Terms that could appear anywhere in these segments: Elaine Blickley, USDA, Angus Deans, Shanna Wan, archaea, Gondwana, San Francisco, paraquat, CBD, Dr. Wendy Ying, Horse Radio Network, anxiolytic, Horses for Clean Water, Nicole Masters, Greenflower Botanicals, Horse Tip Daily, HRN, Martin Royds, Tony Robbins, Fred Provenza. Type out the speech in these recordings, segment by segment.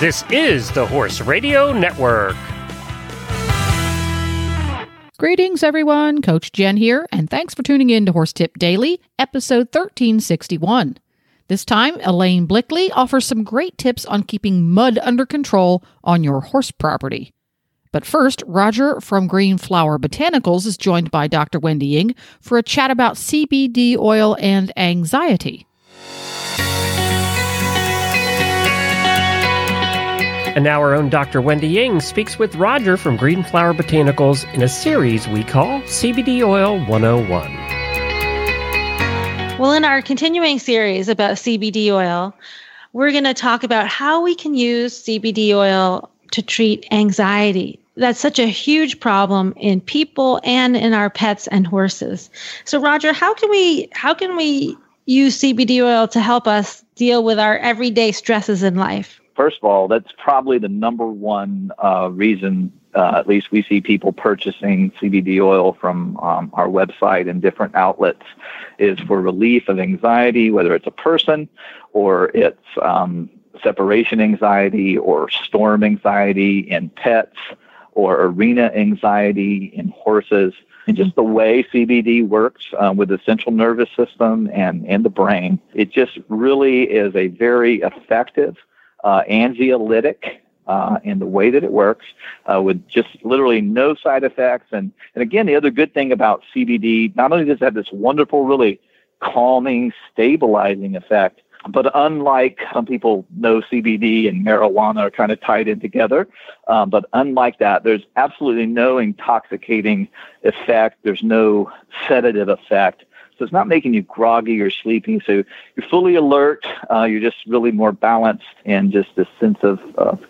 This is the Horse Radio Network. Greetings, everyone. Coach Jen here, and thanks for tuning in to Horse Tip Daily, episode 1361. This time, Elaine Blickley offers some great tips on keeping mud under control on your horse property. But first, Roger from Greenflower Botanicals is joined by Dr. Wendy Ying for a chat about CBD oil and anxiety. And now our own Dr. Wendy Ying speaks with Roger from Greenflower Botanicals in a series we call CBD Oil 101. Well, in our continuing series about CBD oil, we're going to talk about how we can use CBD oil to treat anxiety. That's such a huge problem in people and in our pets and horses. So, Roger, how can we use CBD oil to help us deal with our everyday stresses in life? First of all, that's probably the number one reason, at least we see people purchasing CBD oil from our website and different outlets, is for relief of anxiety, whether it's a person or it's separation anxiety or storm anxiety in pets or arena anxiety in horses. And just the way CBD works with the central nervous system and the brain, it just really is a very effective anxiolytic in the way that it works with just literally no side effects. And again, the other good thing about CBD, not only does it have this wonderful, really calming, stabilizing effect, but unlike some people know CBD and marijuana are kind of tied in together, but unlike that, there's absolutely no intoxicating effect. There's no sedative effect. So it's not making you groggy or sleepy. So you're fully alert. You're just really more balanced and just this sense of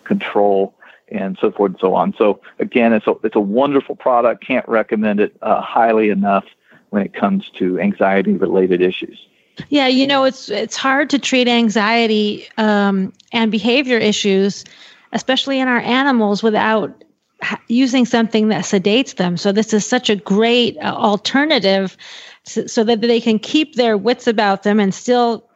control and so forth and so on. So again, it's a wonderful product. Can't recommend it highly enough when it comes to anxiety-related issues. Yeah, you know, it's hard to treat anxiety and behavior issues, especially in our animals, without using something that sedates them. So this is such a great alternative so that they can keep their wits about them and still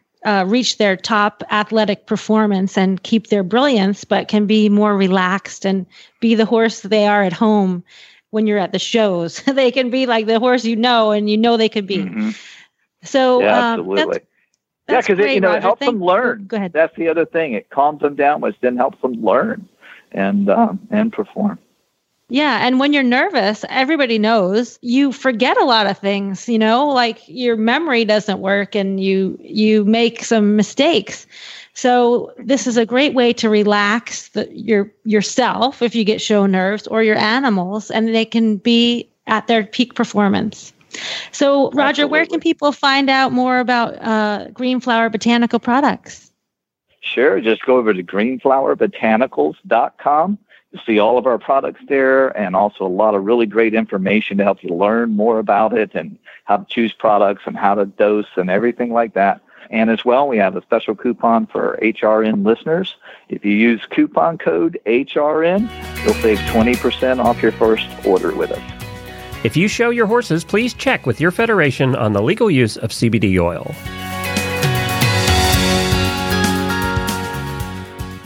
reach their top athletic performance and keep their brilliance, but can be more relaxed and be the horse they are at home when you're at the shows. They can be like the horse you know they could be. Mm-hmm. So yeah, absolutely. That's because it helps them learn. Go ahead. That's the other thing. It calms them down, which then helps them learn and perform. Yeah. And when you're nervous, everybody knows you forget a lot of things, you know, like your memory doesn't work and you make some mistakes. So this is a great way to relax yourself if you get show nerves, or your animals, and they can be at their peak performance. So, Roger, absolutely. Where can people find out more about Greenflower Botanical products? Sure. Just go over to greenflowerbotanicals.com. You'll see all of our products there, and also a lot of really great information to help you learn more about it and how to choose products and how to dose and everything like that. And as well, we have a special coupon for HRN listeners. If you use coupon code HRN, you'll save 20% off your first order with us. If you show your horses, please check with your federation on the legal use of CBD oil.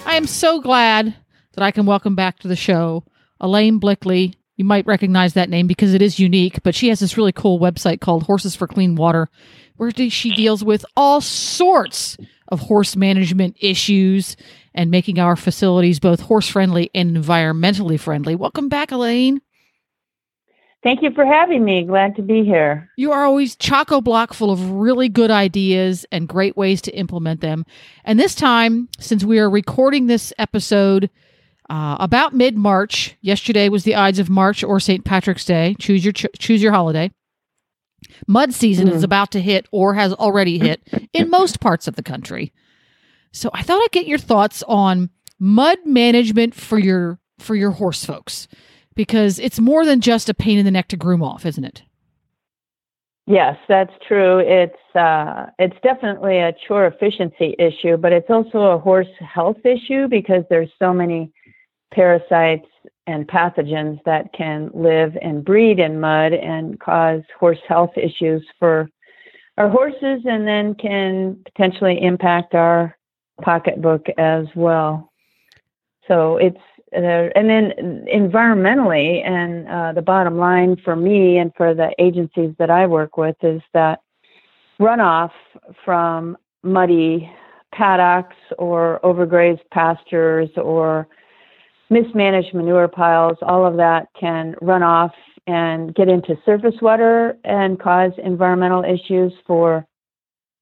I am so glad that I can welcome back to the show Elaine Blickley. You might recognize that name because it is unique, but she has this really cool website called Horses for Clean Water, where she deals with all sorts of horse management issues and making our facilities both horse-friendly and environmentally friendly. Welcome back, Elaine. Thank you for having me. Glad to be here. You are always chock-a-block full of really good ideas and great ways to implement them. And this time, since we are recording this episode about mid-March, yesterday was the Ides of March or St. Patrick's Day. Choose your holiday. Mud season is about to hit or has already hit in most parts of the country. So I thought I'd get your thoughts on mud management for your horse folks. Because it's more than just a pain in the neck to groom off, isn't it? Yes, that's true. It's definitely a chore efficiency issue, but it's also a horse health issue because there's so many parasites and pathogens that can live and breed in mud and cause horse health issues for our horses, and then can potentially impact our pocketbook as well. So it's, and then environmentally, and the bottom line for me and for the agencies that I work with is that runoff from muddy paddocks or overgrazed pastures or mismanaged manure piles, all of that can run off and get into surface water and cause environmental issues for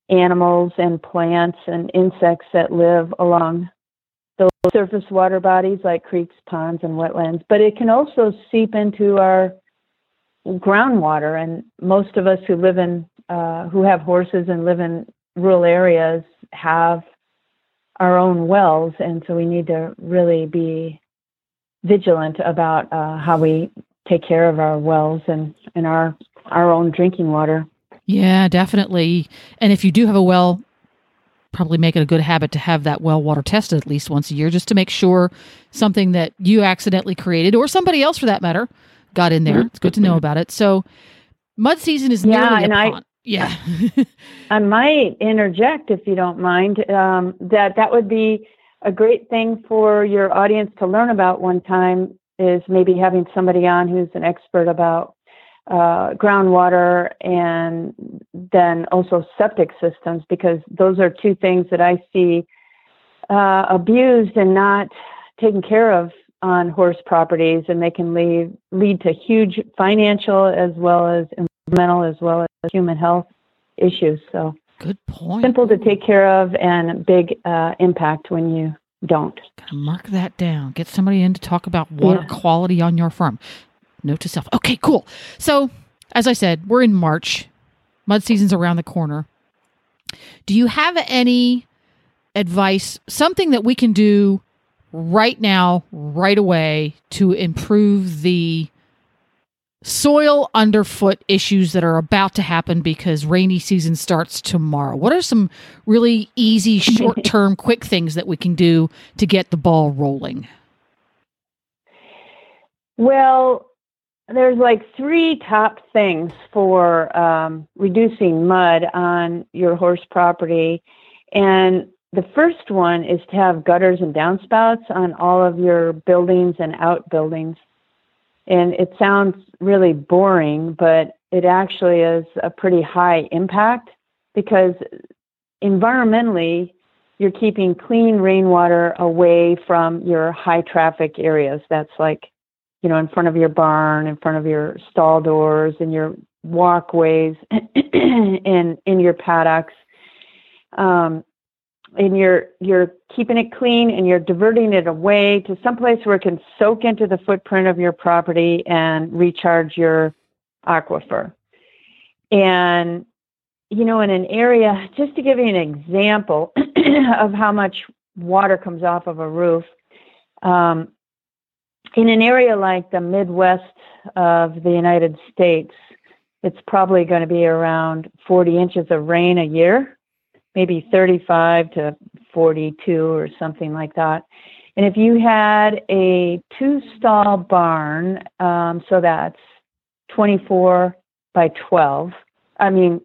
animals and plants and insects that live along those surface water bodies like creeks, ponds, and wetlands. But it can also seep into our groundwater. And most of us who live in, who have horses and live in rural areas have our own wells. And so we need to really be vigilant about how we take care of our wells and our own drinking water. Yeah, definitely. And if you do have a well, probably make it a good habit to have that well water tested at least once a year, just to make sure something that you accidentally created, or somebody else for that matter, got in there. It's good to know about it. So mud season is nearly upon. Yeah. I might interject, if you don't mind, that would be a great thing for your audience to learn about one time, is maybe having somebody on who's an expert about groundwater and then also septic systems, because those are two things that I see abused and not taken care of on horse properties, and they can lead to huge financial as well as environmental as well as human health issues. So good point. Simple to take care of and big impact when you don't. Gotta mark that down. Get somebody in to talk about water quality on your farm. Note to self. Okay, cool. So, as I said, we're in March. Mud season's around the corner. Do you have any advice, something that we can do right now, right away, to improve the soil underfoot issues that are about to happen because rainy season starts tomorrow? What are some really easy, short-term, quick things that we can do to get the ball rolling? Well, there's like three top things for reducing mud on your horse property. And the first one is to have gutters and downspouts on all of your buildings and outbuildings. And it sounds really boring, but it actually is a pretty high impact, because environmentally, you're keeping clean rainwater away from your high traffic areas. That's like, you know, in front of your barn, in front of your stall doors, in your walkways, and in your paddocks. And you're keeping it clean, and you're diverting it away to someplace where it can soak into the footprint of your property and recharge your aquifer. And, you know, in an area, just to give you an example of how much water comes off of a roof, in an area like the Midwest of the United States, it's probably going to be around 40 inches of rain a year, maybe 35 to 42 or something like that. And if you had a 2-stall barn, so that's 24 by 12. I mean,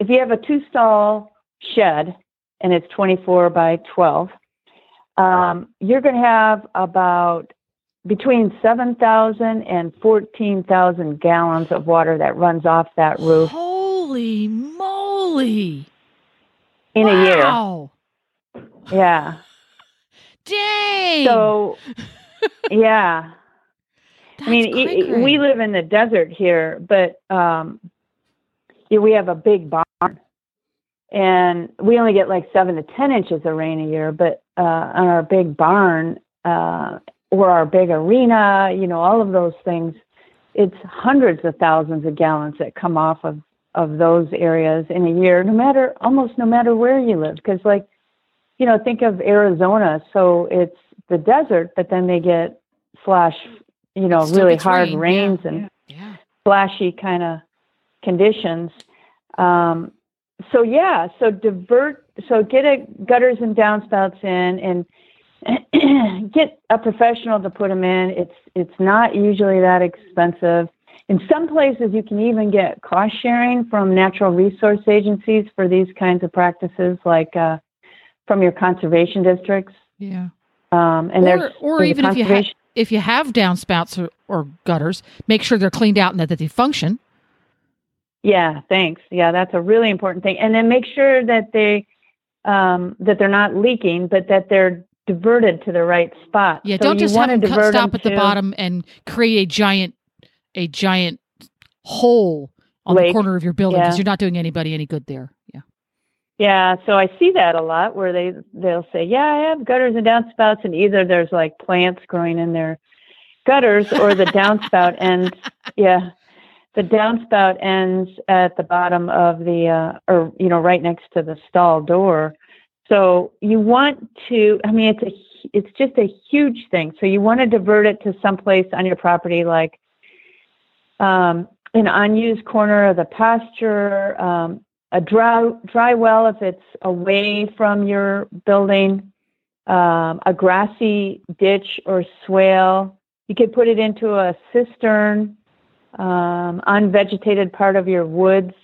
if you have a 2-stall shed and it's 24 by 12, you're going to have about between 7,000 and 14,000 gallons of water that runs off that roof. Holy moly! In a year. Yeah. Dang! So, yeah. I mean, we live in the desert here, but we have a big barn. And we only get like 7 to 10 inches of rain a year, but on our big barn... or our big arena, you know, all of those things, it's hundreds of thousands of gallons that come off of those areas in a year, no matter where you live. Because, like, you know, think of Arizona. So it's the desert, but then they get flash, you know, really hard rains and flashy kind of conditions. So get gutters and downspouts in, and get a professional to put them in. It's not usually that expensive. In some places, you can even get cost sharing from natural resource agencies for these kinds of practices, like from your conservation districts. Yeah. Or even if you have downspouts or gutters, make sure they're cleaned out and that they function. Yeah, thanks. Yeah, that's a really important thing. And then make sure that they're not leaking, but that they're diverted to the right spot. Yeah, so don't just have to stop at the bottom and create a giant hole on the corner of your building because you're not doing anybody any good there. Yeah. Yeah, so I see that a lot where they'll say, yeah, I have gutters and downspouts, and either there's like plants growing in their gutters or the downspout ends. Yeah, the downspout ends at the bottom of the right next to the stall door. So you want to, I mean, it's just a huge thing. So you want to divert it to someplace on your property like an unused corner of the pasture, a dry well if it's away from your building, a grassy ditch or swale. You could put it into a cistern, unvegetated part of your woods,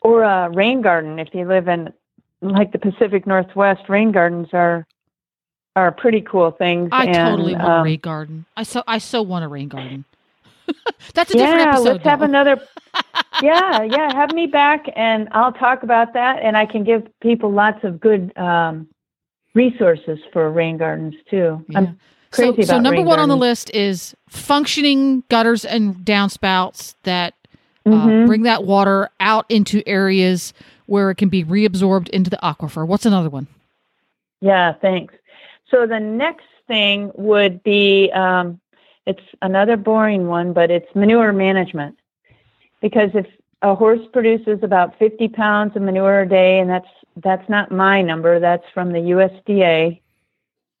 or a rain garden if you live in, like, the Pacific Northwest. Rain gardens are pretty cool things. I totally want a rain garden. I so want a rain garden. That's a different episode. Yeah, let's have another. Yeah. Have me back, and I'll talk about that, and I can give people lots of good resources for rain gardens too. Yeah. I'm crazy about rain gardens. So number one on the list is functioning gutters and downspouts that bring that water out into areas where it can be reabsorbed into the aquifer. What's another one? Yeah, thanks. So the next thing would be. It's another boring one, but it's manure management. Because if a horse produces about 50 pounds of manure a day, and that's not my number, that's from the USDA.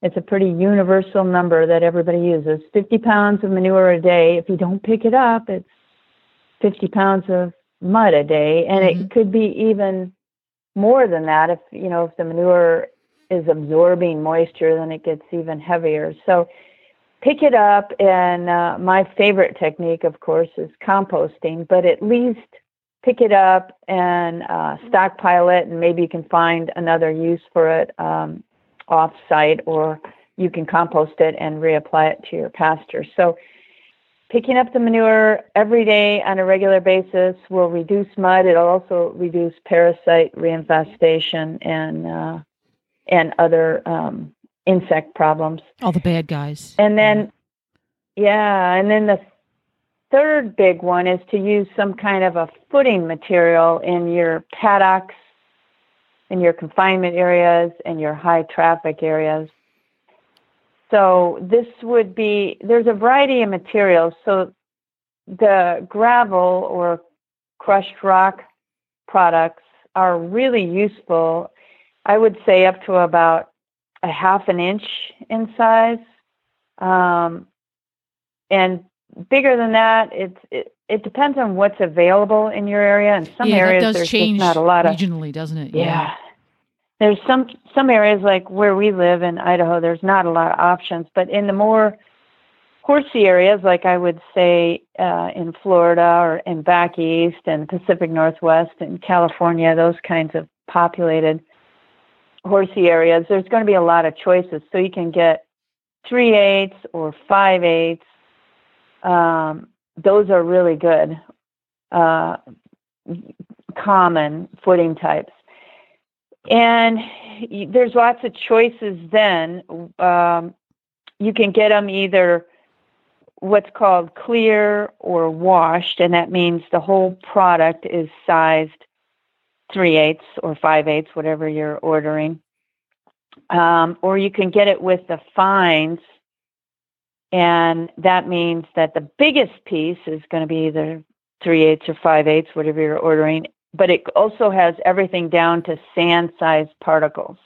It's a pretty universal number that everybody uses. 50 pounds of manure a day. If you don't pick it up, it's 50 pounds of mud a day. And it could be even more than that. If the manure is absorbing moisture, then it gets even heavier. So pick it up, and my favorite technique, of course, is composting, but at least pick it up and stockpile it, and maybe you can find another use for it off-site, or you can compost it and reapply it to your pasture. So picking up the manure every day on a regular basis will reduce mud. It'll also reduce parasite reinfestation and other insect problems. All the bad guys. And then, and then the third big one is to use some kind of a footing material in your paddocks, in your confinement areas, and your high traffic areas. So there's a variety of materials. So the gravel or crushed rock products are really useful. I would say up to about a half an inch in size. And bigger than that, it depends on what's available in your area. In some areas, there's just not a lot of... regionally, doesn't it? Yeah. There's some areas like where we live in Idaho, there's not a lot of options, but in the more horsey areas, like I would say in Florida or in back east and Pacific Northwest and California, those kinds of populated horsey areas, there's going to be a lot of choices. So you can get 3/8 or 5/8. Those are really good, common footing types. And there's lots of choices then. You can get them either what's called clear or washed, and that means the whole product is sized 3/8 or 5/8, whatever you're ordering. Or you can get it with the fines. And that means that the biggest piece is going to be either 3/8 or 5/8, whatever you're ordering. But it also has everything down to sand-sized particles.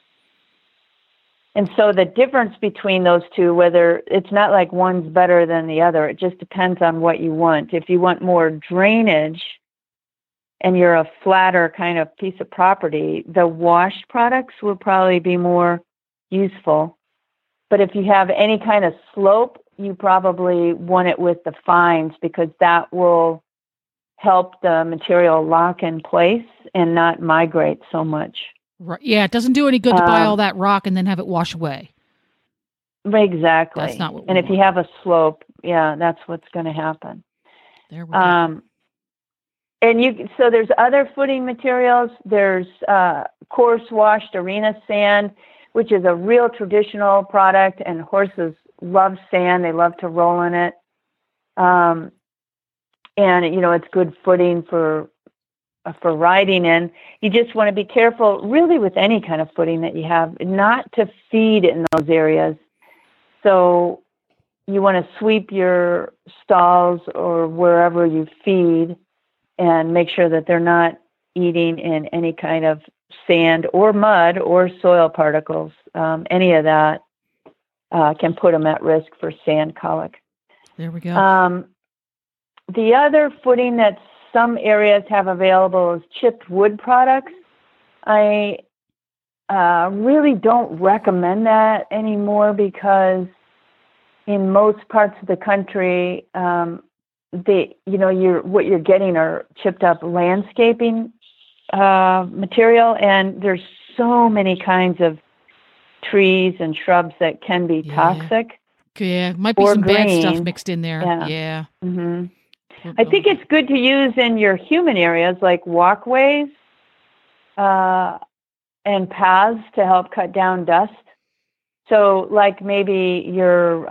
And so the difference between those two, whether it's not like one's better than the other, it just depends on what you want. If you want more drainage, and you're a flatter kind of piece of property, the washed products will probably be more useful. But if you have any kind of slope, you probably want it with the fines, because that will help the material lock in place and not migrate so much. Right. Yeah, it doesn't do any good to buy all that rock and then have it wash away. Exactly. That's not what we want. And if you have a slope, yeah, that's what's going to happen. There we go. And so there's other footing materials. There's coarse washed arena sand, which is a real traditional product, and horses love sand. They love to roll in it. And, you know, it's good footing for riding in. You just want to be careful, really, with any kind of footing that you have, not to feed in those areas. So you want to sweep your stalls or wherever you feed and make sure that they're not eating in any kind of sand or mud or soil particles. Any of that can put them at risk for sand colic. There we go. The other footing that some areas have available is chipped wood products. I really don't recommend that anymore because in most parts of the country, what you're getting are chipped up landscaping material, and there's so many kinds of trees and shrubs that can be toxic. Yeah, might be some green. Bad stuff mixed in there. Yeah. Mm-hmm. I think it's good to use in your human areas like walkways and paths to help cut down dust. So like maybe your,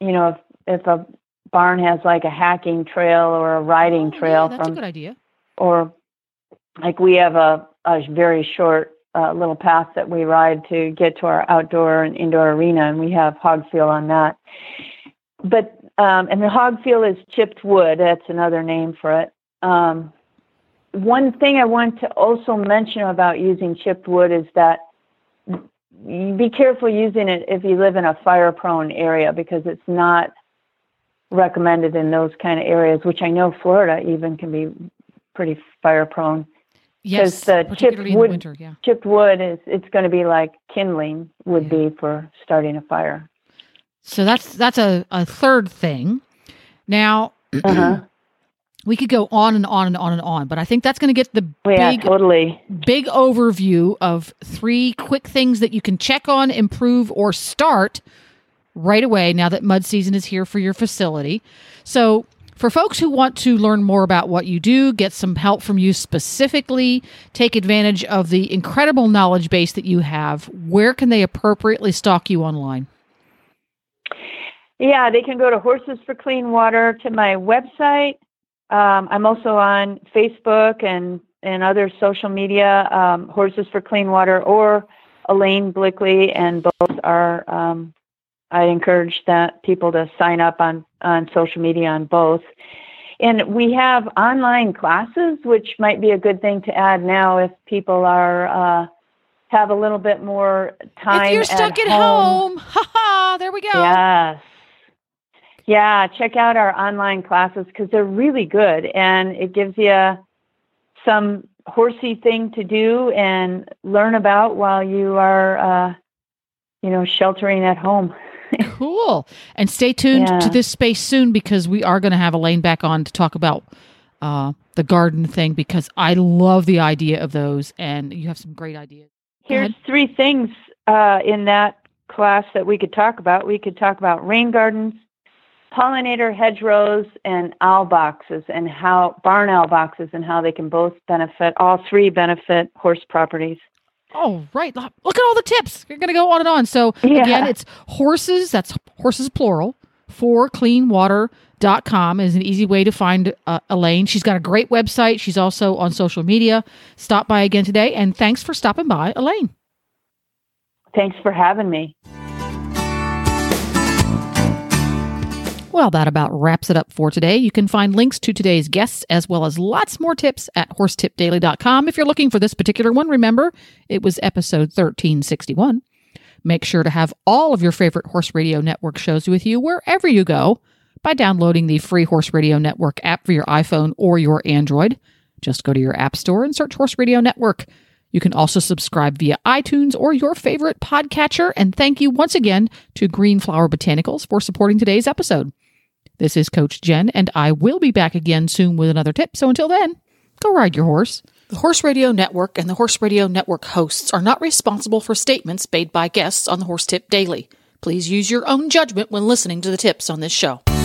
if a barn has like a hacking trail or a riding trail. Yeah, that's a good idea. Or like we have a very short little path that we ride to get to our outdoor and indoor arena, and we have hog field on that. But and the hog field is chipped wood. That's another name for it. One thing I want to also mention about using chipped wood is that be careful using it if you live in a fire-prone area, because it's not recommended in those kind of areas, which I know Florida even can be pretty fire-prone. Yes, particularly in winter, yeah. Chipped wood, it's going to be like kindling would be for starting a fire. So that's a third thing. Now, we could go on and on and on and on, but I think that's going to get the big overview of three quick things that you can check on, improve, or start right away now that mud season is here for your facility. So for folks who want to learn more about what you do, get some help from you specifically, take advantage of the incredible knowledge base that you have, where can they appropriately stalk you online? Yeah, they can go to Horses for Clean Water, to my website. I'm also on Facebook and other social media, Horses for Clean Water or Elaine Blickley, and both are, I encourage that people to sign up on social media on both. And we have online classes, which might be a good thing to add now if people are, have a little bit more time. If you're stuck at home. Ha-ha, there we go. Yes. Yeah, check out our online classes because they're really good, and it gives you some horsey thing to do and learn about while you are, sheltering at home. Cool. And stay tuned to this space soon, because we are going to have Elaine back on to talk about the garden thing, because I love the idea of those, and you have some great ideas. Here's three things in that class that we could talk about. We could talk about rain gardens, pollinator hedgerows, and barn owl boxes, and how they can both benefit, all three benefit horse properties. Oh, right. Look at all the tips. You're going to go on and on. So again, it's horses, that's horses plural, for cleanwater.com is an easy way to find Elaine. She's got a great website. She's also on social media. Stop by again today. And thanks for stopping by, Elaine. Thanks for having me. Well, that about wraps it up for today. You can find links to today's guests as well as lots more tips at horsetipdaily.com. If you're looking for this particular one, remember, it was episode 1361. Make sure to have all of your favorite Horse Radio Network shows with you wherever you go by downloading the free Horse Radio Network app for your iPhone or your Android. Just go to your app store and search Horse Radio Network. You can also subscribe via iTunes or your favorite podcatcher. And thank you once again to Greenflower Botanicals for supporting today's episode. This is Coach Jen, and I will be back again soon with another tip. So until then, go ride your horse. The Horse Radio Network and the Horse Radio Network hosts are not responsible for statements made by guests on the Horse Tip Daily. Please use your own judgment when listening to the tips on this show.